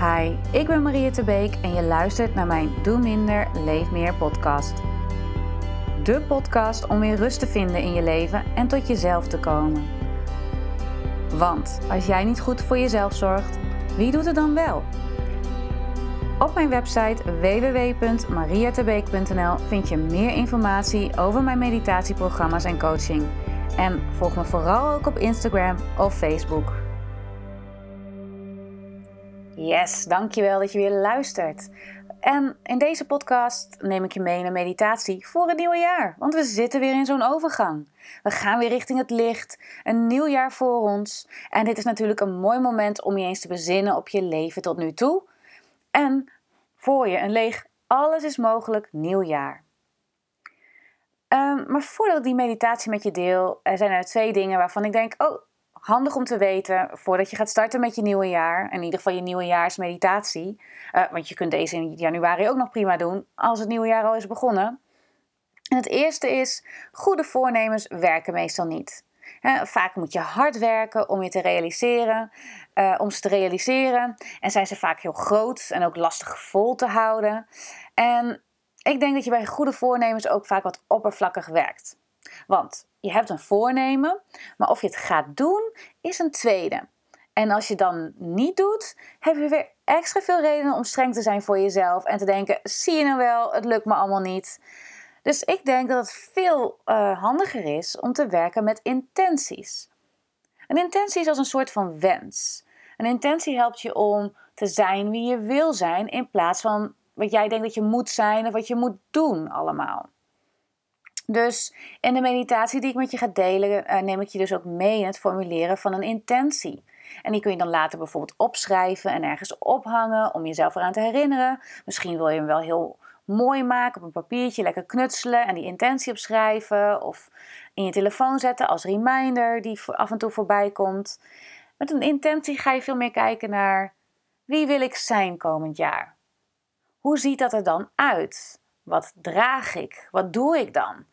Hi, ik ben Maria ter Beek en je luistert naar mijn Doe Minder, Leef Meer podcast. De podcast om weer rust te vinden in je leven en tot jezelf te komen. Want als jij niet goed voor jezelf zorgt, wie doet het dan wel? Op mijn website www.mariaterbeek.nl vind je meer informatie over mijn meditatieprogramma's en coaching. En volg me vooral ook op Instagram of Facebook. Yes, dankjewel dat je weer luistert. En in deze podcast neem ik je mee naar meditatie voor het nieuwe jaar. Want we zitten weer in zo'n overgang. We gaan weer richting het licht. Een nieuw jaar voor ons. En dit is natuurlijk een mooi moment om je eens te bezinnen op je leven tot nu toe. En voor je een leeg, alles is mogelijk nieuw jaar. Maar voordat ik die meditatie met je deel, zijn er twee dingen waarvan ik denk... handig om te weten voordat je gaat starten met je nieuwe jaar. In ieder geval je nieuwejaarsmeditatie. Want je kunt deze in januari ook nog prima doen. Als het nieuwe jaar al is begonnen. En het eerste is, goede voornemens werken meestal niet. Vaak moet je hard werken om je te realiseren. En zijn ze vaak heel groot en ook lastig vol te houden. En ik denk dat je bij goede voornemens ook vaak wat oppervlakkig werkt. Want je hebt een voornemen, maar of je het gaat doen, is een tweede. En als je dan niet doet, heb je weer extra veel redenen om streng te zijn voor jezelf. En te denken, zie je nou wel, het lukt me allemaal niet. Dus ik denk dat het veel handiger is om te werken met intenties. Een intentie is als een soort van wens. Een intentie helpt je om te zijn wie je wil zijn, in plaats van wat jij denkt dat je moet zijn of wat je moet doen allemaal. Dus in de meditatie die ik met je ga delen, neem ik je dus ook mee in het formuleren van een intentie. En die kun je dan later bijvoorbeeld opschrijven en ergens ophangen om jezelf eraan te herinneren. Misschien wil je hem wel heel mooi maken op een papiertje, lekker knutselen en die intentie opschrijven. Of in je telefoon zetten als reminder die af en toe voorbij komt. Met een intentie ga je veel meer kijken naar wie wil ik zijn komend jaar? Hoe ziet dat er dan uit? Wat draag ik? Wat doe ik dan?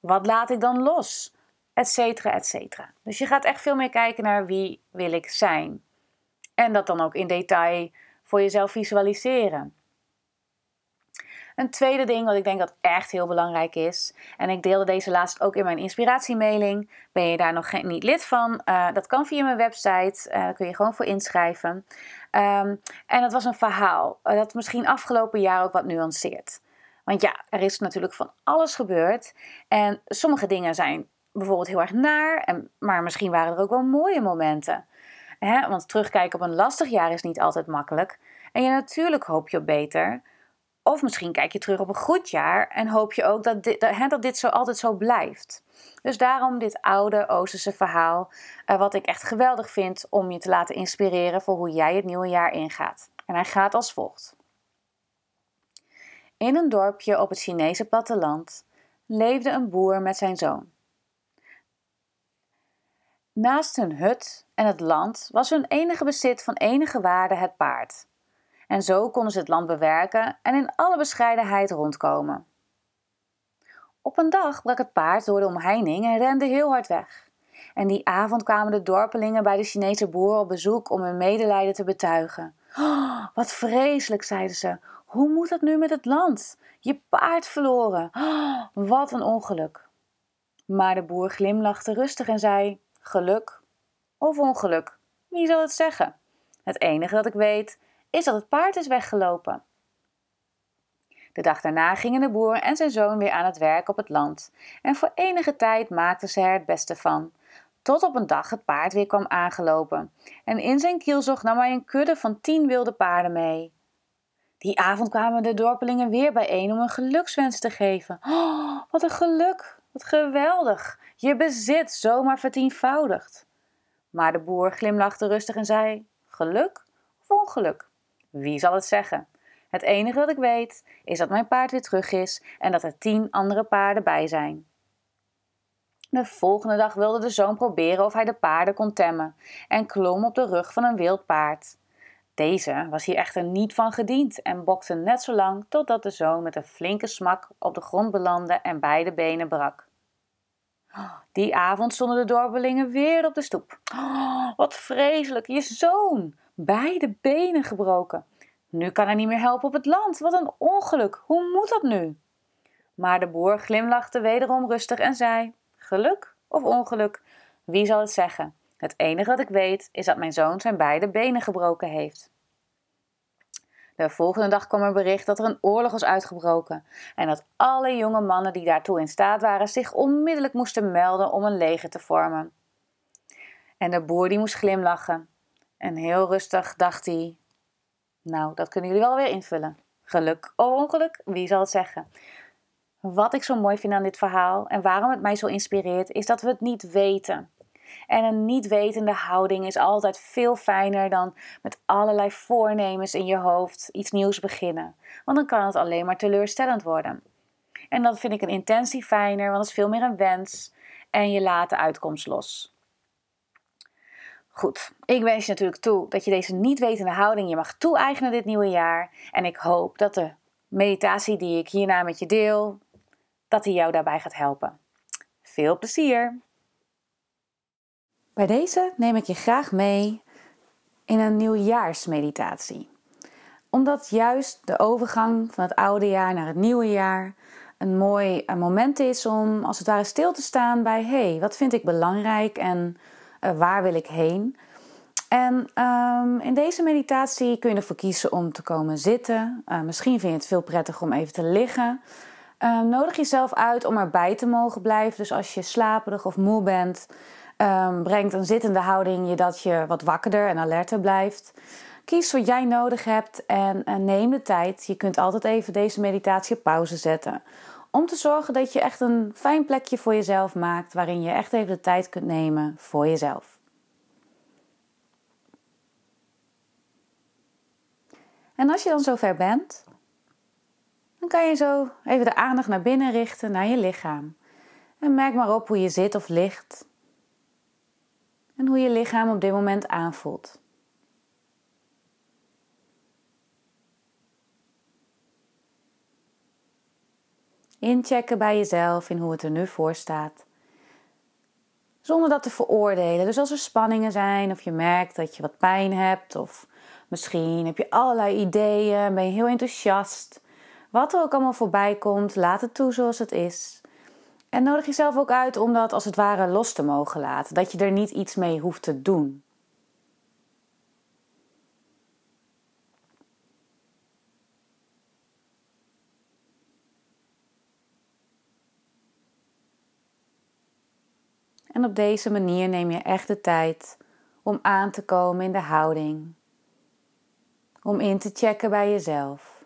Wat laat ik dan los? Etcetera, etcetera. Dus je gaat echt veel meer kijken naar wie wil ik zijn. En dat dan ook in detail voor jezelf visualiseren. Een tweede ding wat ik denk dat echt heel belangrijk is. En ik deelde deze laatst ook in mijn inspiratiemailing. Ben je daar nog niet lid van? Dat kan via mijn website. Daar kun je gewoon voor inschrijven. En dat was een verhaal. Dat misschien afgelopen jaar ook wat nuanceert. Want ja, er is natuurlijk van alles gebeurd. En sommige dingen zijn bijvoorbeeld heel erg naar. Maar misschien waren er ook wel mooie momenten. Want terugkijken op een lastig jaar is niet altijd makkelijk. En je natuurlijk hoop je op beter. Of misschien kijk je terug op een goed jaar en hoop je ook dat dit zo altijd zo blijft. Dus daarom dit oude Oosterse verhaal, wat ik echt geweldig vind om je te laten inspireren voor hoe jij het nieuwe jaar ingaat. En hij gaat als volgt. In een dorpje op het Chinese platteland leefde een boer met zijn zoon. Naast hun hut en het land was hun enige bezit van enige waarde het paard. En zo konden ze het land bewerken en in alle bescheidenheid rondkomen. Op een dag brak het paard door de omheining en rende heel hard weg. En die avond kwamen de dorpelingen bij de Chinese boer op bezoek om hun medelijden te betuigen. Oh, wat vreselijk, zeiden ze. Hoe moet dat nu met het land? Je paard verloren. Oh, wat een ongeluk. Maar de boer glimlachte rustig en zei, geluk of ongeluk, wie zal het zeggen? Het enige dat ik weet... is dat het paard is weggelopen. De dag daarna gingen de boer en zijn zoon weer aan het werk op het land. En voor enige tijd maakten ze er het beste van. Tot op een dag het paard weer kwam aangelopen. En in zijn kielzog nam hij een kudde van 10 wilde paarden mee. Die avond kwamen de dorpelingen weer bijeen om een gelukswens te geven. Oh, wat een geluk! Wat geweldig! Je bezit zomaar vertienvoudigd. Maar de boer glimlachte rustig en zei, geluk of ongeluk? Wie zal het zeggen? Het enige dat ik weet is dat mijn paard weer terug is en dat er 10 andere paarden bij zijn. De volgende dag wilde de zoon proberen of hij de paarden kon temmen en klom op de rug van een wild paard. Deze was hier echter niet van gediend en bokte net zo lang totdat de zoon met een flinke smak op de grond belandde en beide benen brak. Die avond stonden de dorpelingen weer op de stoep. Oh, wat vreselijk, je zoon! beide benen gebroken. Nu kan hij niet meer helpen op het land. Wat een ongeluk. Hoe moet dat nu? Maar de boer glimlachte wederom rustig en zei: geluk of ongeluk? Wie zal het zeggen? Het enige wat ik weet is dat mijn zoon zijn beide benen gebroken heeft. De volgende dag kwam er bericht dat er een oorlog was uitgebroken en dat alle jonge mannen die daartoe in staat waren zich onmiddellijk moesten melden om een leger te vormen. En de boer die moest glimlachen en heel rustig dacht hij: nou, dat kunnen jullie wel weer invullen. Geluk of ongeluk, wie zal het zeggen? Wat ik zo mooi vind aan dit verhaal en waarom het mij zo inspireert is dat we het niet weten. En een niet-wetende houding is altijd veel fijner dan met allerlei voornemens in je hoofd iets nieuws beginnen. Want dan kan het alleen maar teleurstellend worden. En dan vind ik een intentie fijner, want het is veel meer een wens. En je laat de uitkomst los. Goed, ik wens je natuurlijk toe dat je deze niet-wetende houding je mag toe-eigenen dit nieuwe jaar. En ik hoop dat de meditatie die ik hierna met je deel, dat die jou daarbij gaat helpen. Veel plezier! Bij deze neem ik je graag mee in een nieuwjaarsmeditatie. Omdat juist de overgang van het oude jaar naar het nieuwe jaar een mooi moment is om als het ware stil te staan bij: hey, wat vind ik belangrijk en waar wil ik heen? En in deze meditatie kun je ervoor kiezen om te komen zitten. Misschien vind je het veel prettiger om even te liggen. Nodig jezelf uit om erbij te mogen blijven. Dus als je slaperig of moe bent, brengt een zittende houding je dat je wat wakkerder en alerter blijft. Kies wat jij nodig hebt en neem de tijd. Je kunt altijd even deze meditatie op pauze zetten. Om te zorgen dat je echt een fijn plekje voor jezelf maakt, waarin je echt even de tijd kunt nemen voor jezelf. En als je dan zover bent, dan kan je zo even de aandacht naar binnen richten, naar je lichaam. En merk maar op hoe je zit of ligt. En hoe je lichaam op dit moment aanvoelt. Inchecken bij jezelf in hoe het er nu voor staat. Zonder dat te veroordelen. Dus als er spanningen zijn of je merkt dat je wat pijn hebt. Of misschien heb je allerlei ideeën, ben je heel enthousiast. Wat er ook allemaal voorbij komt, laat het toe zoals het is. En nodig jezelf ook uit om dat als het ware los te mogen laten. Dat je er niet iets mee hoeft te doen. En op deze manier neem je echt de tijd om aan te komen in de houding. Om in te checken bij jezelf.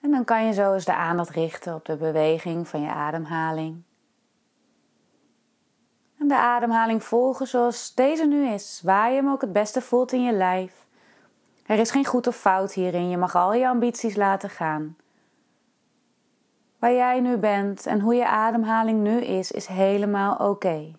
En dan kan je zo eens de aandacht richten op de beweging van je ademhaling. En de ademhaling volgen zoals deze nu is. Waar je hem ook het beste voelt in je lijf. Er is geen goed of fout hierin. Je mag al je ambities laten gaan. Waar jij nu bent en hoe je ademhaling nu is, is helemaal oké.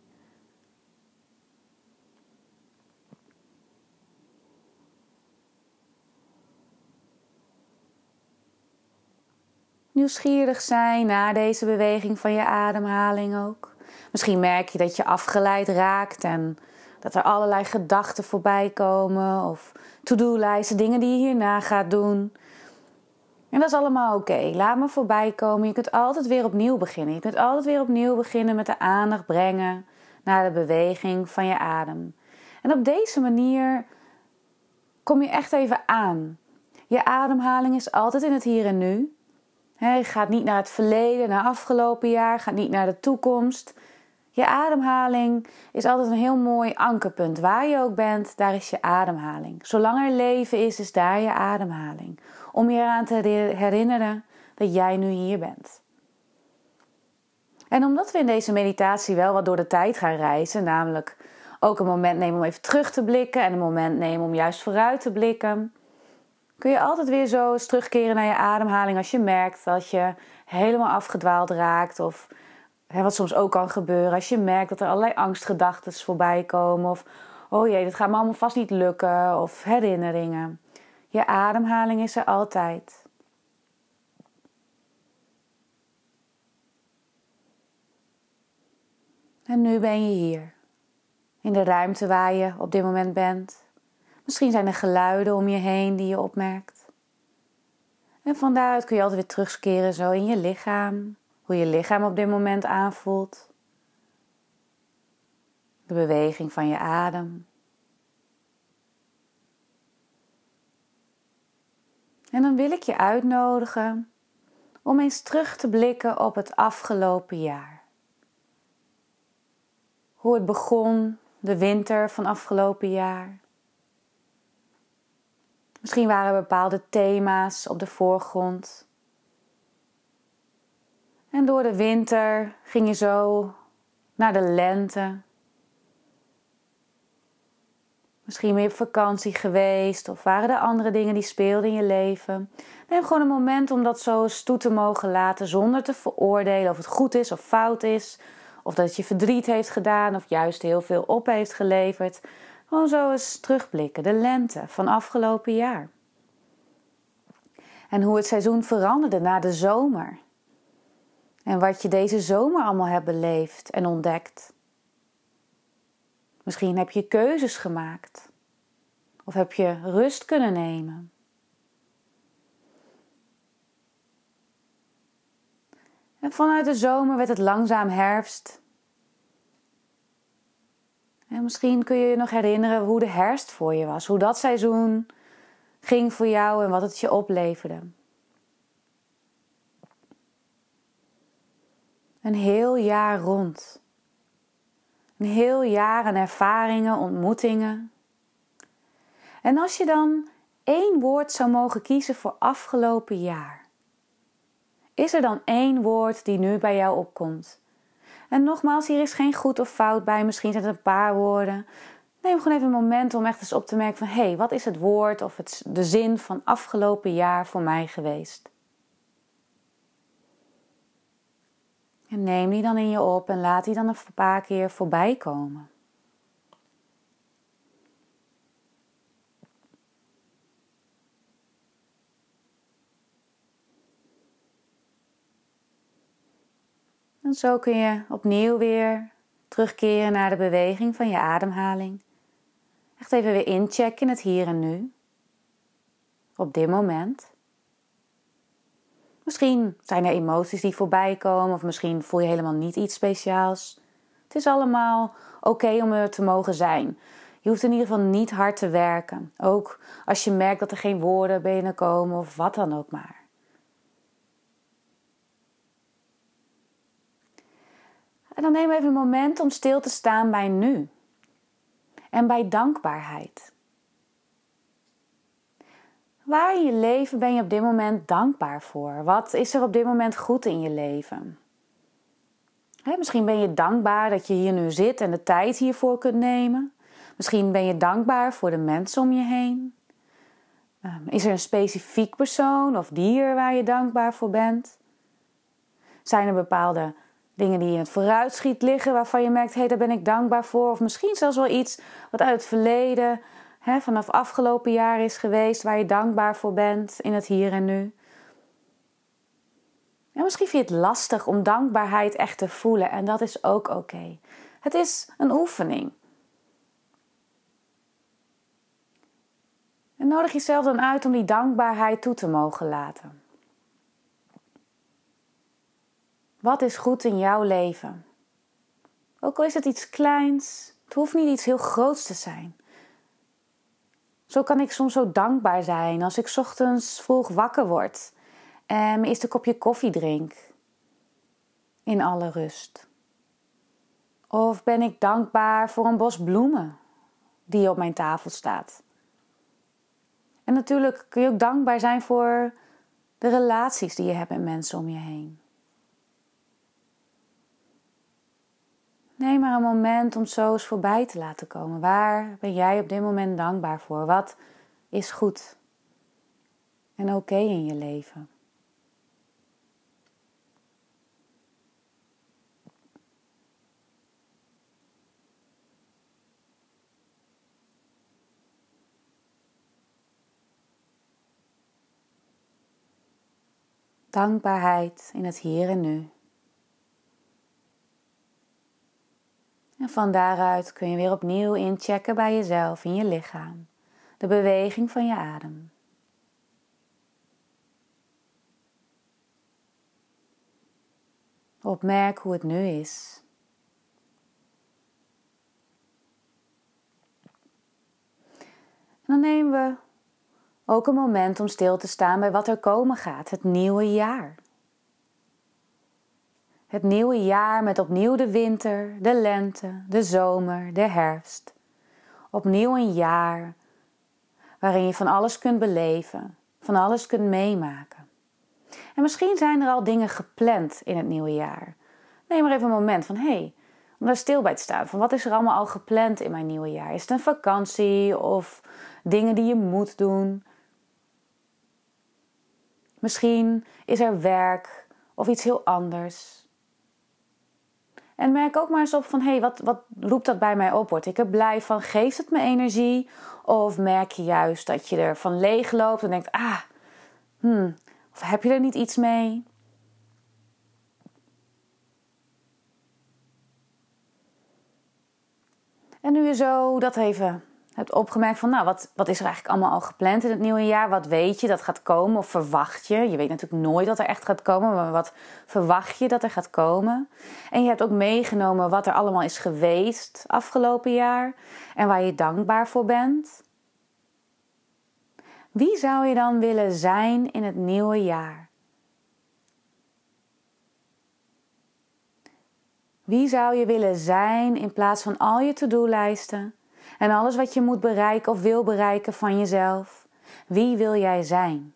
Nieuwsgierig zijn naar deze beweging van je ademhaling ook. Misschien merk je dat je afgeleid raakt en dat er allerlei gedachten voorbij komen. Of to-do-lijsten, dingen die je hierna gaat doen. En dat is allemaal oké. Laat me voorbij komen. Je kunt altijd weer opnieuw beginnen. Je kunt altijd weer opnieuw beginnen met de aandacht brengen naar de beweging van je adem. En op deze manier kom je echt even aan. Je ademhaling is altijd in het hier en nu. Je gaat niet naar het verleden, naar afgelopen jaar, gaat niet naar de toekomst. Je ademhaling is altijd een heel mooi ankerpunt. Waar je ook bent, daar is je ademhaling. Zolang er leven is, is daar je ademhaling. Om je eraan te herinneren dat jij nu hier bent. En omdat we in deze meditatie wel wat door de tijd gaan reizen, namelijk ook een moment nemen om even terug te blikken en een moment nemen om juist vooruit te blikken, kun je altijd weer zo eens terugkeren naar je ademhaling als je merkt dat je helemaal afgedwaald raakt. Of wat soms ook kan gebeuren als je merkt dat er allerlei angstgedachten voorbij komen. Of oh jee, dit gaat me allemaal vast niet lukken. Of herinneringen. Je ademhaling is er altijd. En nu ben je hier. In de ruimte waar je op dit moment bent. Misschien zijn er geluiden om je heen die je opmerkt. En van daaruit kun je altijd weer terugkeren zo in je lichaam. Hoe je lichaam op dit moment aanvoelt. De beweging van je adem. En dan wil ik je uitnodigen om eens terug te blikken op het afgelopen jaar. Hoe het begon, de winter van afgelopen jaar. Misschien waren er bepaalde thema's op de voorgrond. En door de winter ging je zo naar de lente. Misschien ben je op vakantie geweest of waren er andere dingen die speelden in je leven. Neem gewoon een moment om dat zo eens toe te mogen laten zonder te veroordelen of het goed is of fout is. Of dat het je verdriet heeft gedaan of juist heel veel op heeft geleverd. Gewoon zo eens terugblikken, de lente van afgelopen jaar. En hoe het seizoen veranderde na de zomer. En wat je deze zomer allemaal hebt beleefd en ontdekt. Misschien heb je keuzes gemaakt. Of heb je rust kunnen nemen. En vanuit de zomer werd het langzaam herfst. En misschien kun je je nog herinneren hoe de herfst voor je was. Hoe dat seizoen ging voor jou en wat het je opleverde. Een heel jaar rond. Een heel jaar aan ervaringen, ontmoetingen. En als je dan 1 woord zou mogen kiezen voor afgelopen jaar. Is er dan 1 woord die nu bij jou opkomt? En nogmaals, hier is geen goed of fout bij. Misschien zijn het een paar woorden. Neem gewoon even een moment om echt eens op te merken van... Hé, wat is het woord of de zin van afgelopen jaar voor mij geweest? En neem die dan in je op en laat die dan een paar keer voorbij komen. En zo kun je opnieuw weer terugkeren naar de beweging van je ademhaling. Echt even weer inchecken in het hier en nu. Op dit moment. Misschien zijn er emoties die voorbij komen of misschien voel je helemaal niet iets speciaals. Het is allemaal oké om er te mogen zijn. Je hoeft in ieder geval niet hard te werken. Ook als je merkt dat er geen woorden binnenkomen of wat dan ook maar. En dan neem even een moment om stil te staan bij nu. En bij dankbaarheid. Waar in je leven ben je op dit moment dankbaar voor? Wat is er op dit moment goed in je leven? Misschien ben je dankbaar dat je hier nu zit en de tijd hiervoor kunt nemen. Misschien ben je dankbaar voor de mensen om je heen. Is er een specifiek persoon of dier waar je dankbaar voor bent? Zijn er bepaalde dingen die in het vooruitschiet liggen waarvan je merkt... hé, daar ben ik dankbaar voor. Of misschien zelfs wel iets wat uit het verleden... vanaf afgelopen jaar is geweest, waar je dankbaar voor bent in het hier en nu. En misschien vind je het lastig om dankbaarheid echt te voelen en dat is ook oké. Het is een oefening. En nodig jezelf dan uit om die dankbaarheid toe te mogen laten. Wat is goed in jouw leven? Ook al is het iets kleins, het hoeft niet iets heel groots te zijn... Zo kan ik soms zo dankbaar zijn als ik 's ochtends vroeg wakker word en mijn eerste kopje koffie drink in alle rust. Of ben ik dankbaar voor een bos bloemen die op mijn tafel staat. En natuurlijk kun je ook dankbaar zijn voor de relaties die je hebt met mensen om je heen. Neem maar een moment om zo eens voorbij te laten komen. Waar ben jij op dit moment dankbaar voor? Wat is goed en oké in je leven? Dankbaarheid in het hier en nu. En van daaruit kun je weer opnieuw inchecken bij jezelf, in je lichaam. De beweging van je adem. Opmerk hoe het nu is. En dan nemen we ook een moment om stil te staan bij wat er komen gaat, het nieuwe jaar. Het nieuwe jaar met opnieuw de winter, de lente, de zomer, de herfst. Opnieuw een jaar waarin je van alles kunt beleven, van alles kunt meemaken. En misschien zijn er al dingen gepland in het nieuwe jaar. Neem maar even een moment van, om daar stil bij te staan. Van wat is er allemaal al gepland in mijn nieuwe jaar? Is het een vakantie of dingen die je moet doen? Misschien is er werk of iets heel anders. En merk ook maar eens op van, wat roept dat bij mij op? Word ik er blij van? Geeft het me energie? Of merk je juist dat je er van leeg loopt en denkt, of heb je er niet iets mee? En nu je zo dat even hebt opgemerkt van, wat is er eigenlijk allemaal al gepland in het nieuwe jaar? Wat weet je dat gaat komen of verwacht je? Je weet natuurlijk nooit dat er echt gaat komen, maar wat verwacht je dat er gaat komen? En je hebt ook meegenomen wat er allemaal is geweest afgelopen jaar en waar je dankbaar voor bent. Wie zou je dan willen zijn in het nieuwe jaar? Wie zou je willen zijn in plaats van al je to-do-lijsten en alles wat je moet bereiken of wil bereiken van jezelf? Wie wil jij zijn?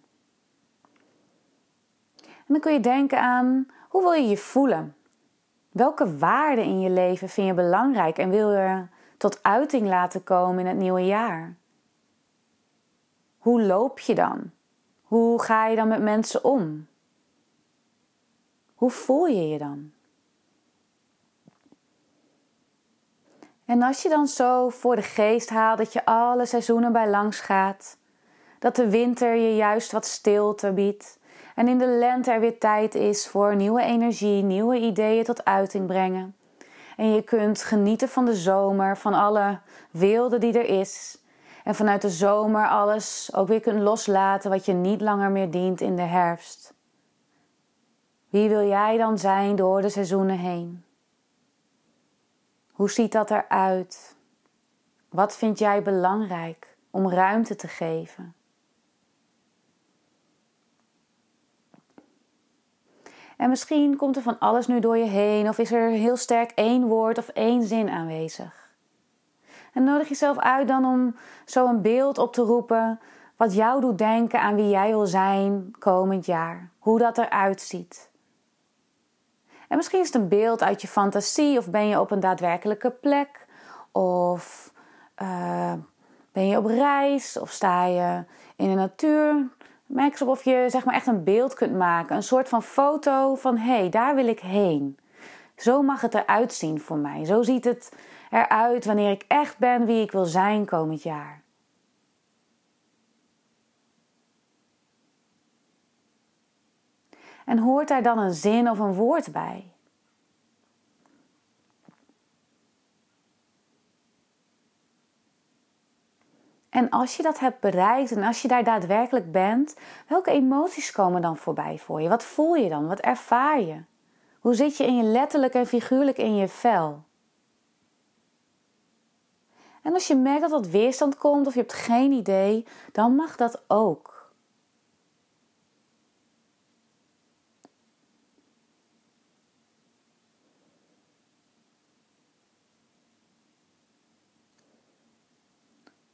En dan kun je denken aan, hoe wil je je voelen? Welke waarden in je leven vind je belangrijk en wil je tot uiting laten komen in het nieuwe jaar? Hoe loop je dan? Hoe ga je dan met mensen om? Hoe voel je je dan? En als je dan zo voor de geest haalt dat je alle seizoenen bij langs gaat, dat de winter je juist wat stilte biedt en in de lente er weer tijd is voor nieuwe energie, nieuwe ideeën tot uiting brengen. En je kunt genieten van de zomer, van alle weelde die er is. En vanuit de zomer alles ook weer kunt loslaten wat je niet langer meer dient in de herfst. Wie wil jij dan zijn door de seizoenen heen? Hoe ziet dat eruit? Wat vind jij belangrijk om ruimte te geven? En misschien komt er van alles nu door je heen of is er heel sterk één woord of één zin aanwezig. En nodig jezelf uit dan om zo een beeld op te roepen wat jou doet denken aan wie jij wil zijn komend jaar. Hoe dat eruit ziet. En misschien is het een beeld uit je fantasie of ben je op een daadwerkelijke plek. Of ben je op reis of sta je in de natuur. Merk eens op of je echt een beeld kunt maken. Een soort van foto van daar wil ik heen. Zo mag het eruit zien voor mij. Zo ziet het eruit wanneer ik echt ben wie ik wil zijn komend jaar. En hoort daar dan een zin of een woord bij? En als je dat hebt bereikt en als je daar daadwerkelijk bent, welke emoties komen dan voorbij voor je? Wat voel je dan? Wat ervaar je? Hoe zit je in je letterlijk en figuurlijk in je vel? En als je merkt dat weerstand komt of je hebt geen idee, dan mag dat ook.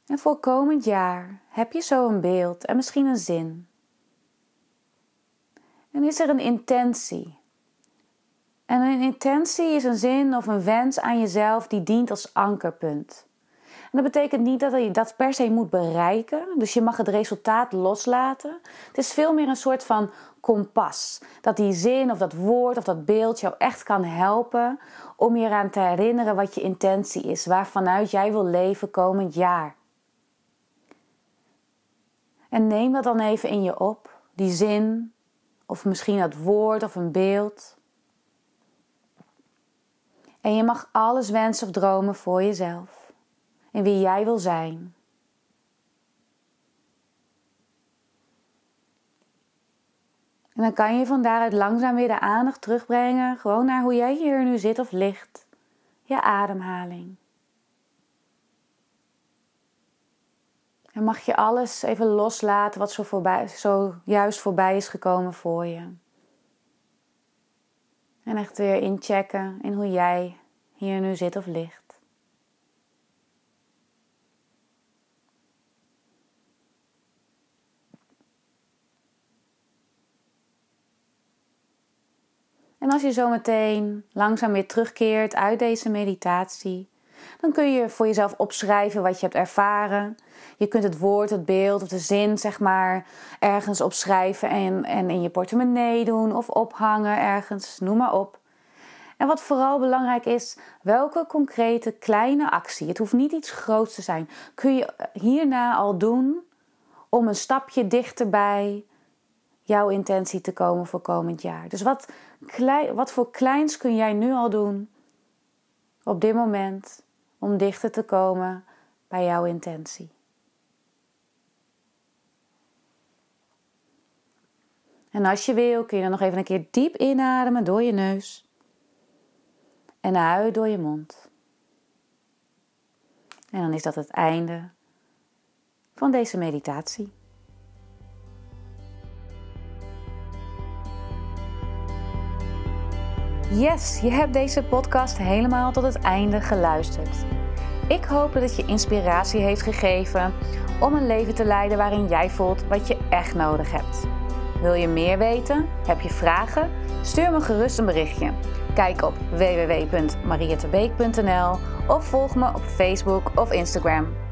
En voor komend jaar heb je zo een beeld en misschien een zin. En is er een intentie? En een intentie is een zin of een wens aan jezelf die dient als ankerpunt. En dat betekent niet dat je dat per se moet bereiken. Dus je mag het resultaat loslaten. Het is veel meer een soort van kompas. Dat die zin of dat woord of dat beeld jou echt kan helpen om je eraan te herinneren wat je intentie is. Waarvanuit jij wil leven komend jaar. En neem dat dan even in je op. Die zin of misschien dat woord of een beeld. En je mag alles wensen of dromen voor jezelf. En wie jij wil zijn. En dan kan je van daaruit langzaam weer de aandacht terugbrengen. Gewoon naar hoe jij hier nu zit of ligt. Je ademhaling. En mag je alles even loslaten wat zojuist voorbij is gekomen voor je. En echt weer inchecken in hoe jij hier nu zit of ligt. En als je zo meteen langzaam weer terugkeert uit deze meditatie, dan kun je voor jezelf opschrijven wat je hebt ervaren. Je kunt het woord, het beeld of de zin ergens opschrijven en in je portemonnee doen of ophangen ergens, noem maar op. En wat vooral belangrijk is, welke concrete kleine actie, het hoeft niet iets groots te zijn, kun je hierna al doen om een stapje dichter bij jouw intentie te komen voor komend jaar. Dus wat voor kleins kun jij nu al doen op dit moment om dichter te komen bij jouw intentie. En als je wil, kun je dan nog even een keer diep inademen door je neus. En uit door je mond. En dan is dat het einde van deze meditatie. Yes, je hebt deze podcast helemaal tot het einde geluisterd. Ik hoop dat het je inspiratie heeft gegeven om een leven te leiden waarin jij voelt wat je echt nodig hebt. Wil je meer weten? Heb je vragen? Stuur me gerust een berichtje. Kijk op www.mariaterbeek.nl of volg me op Facebook of Instagram.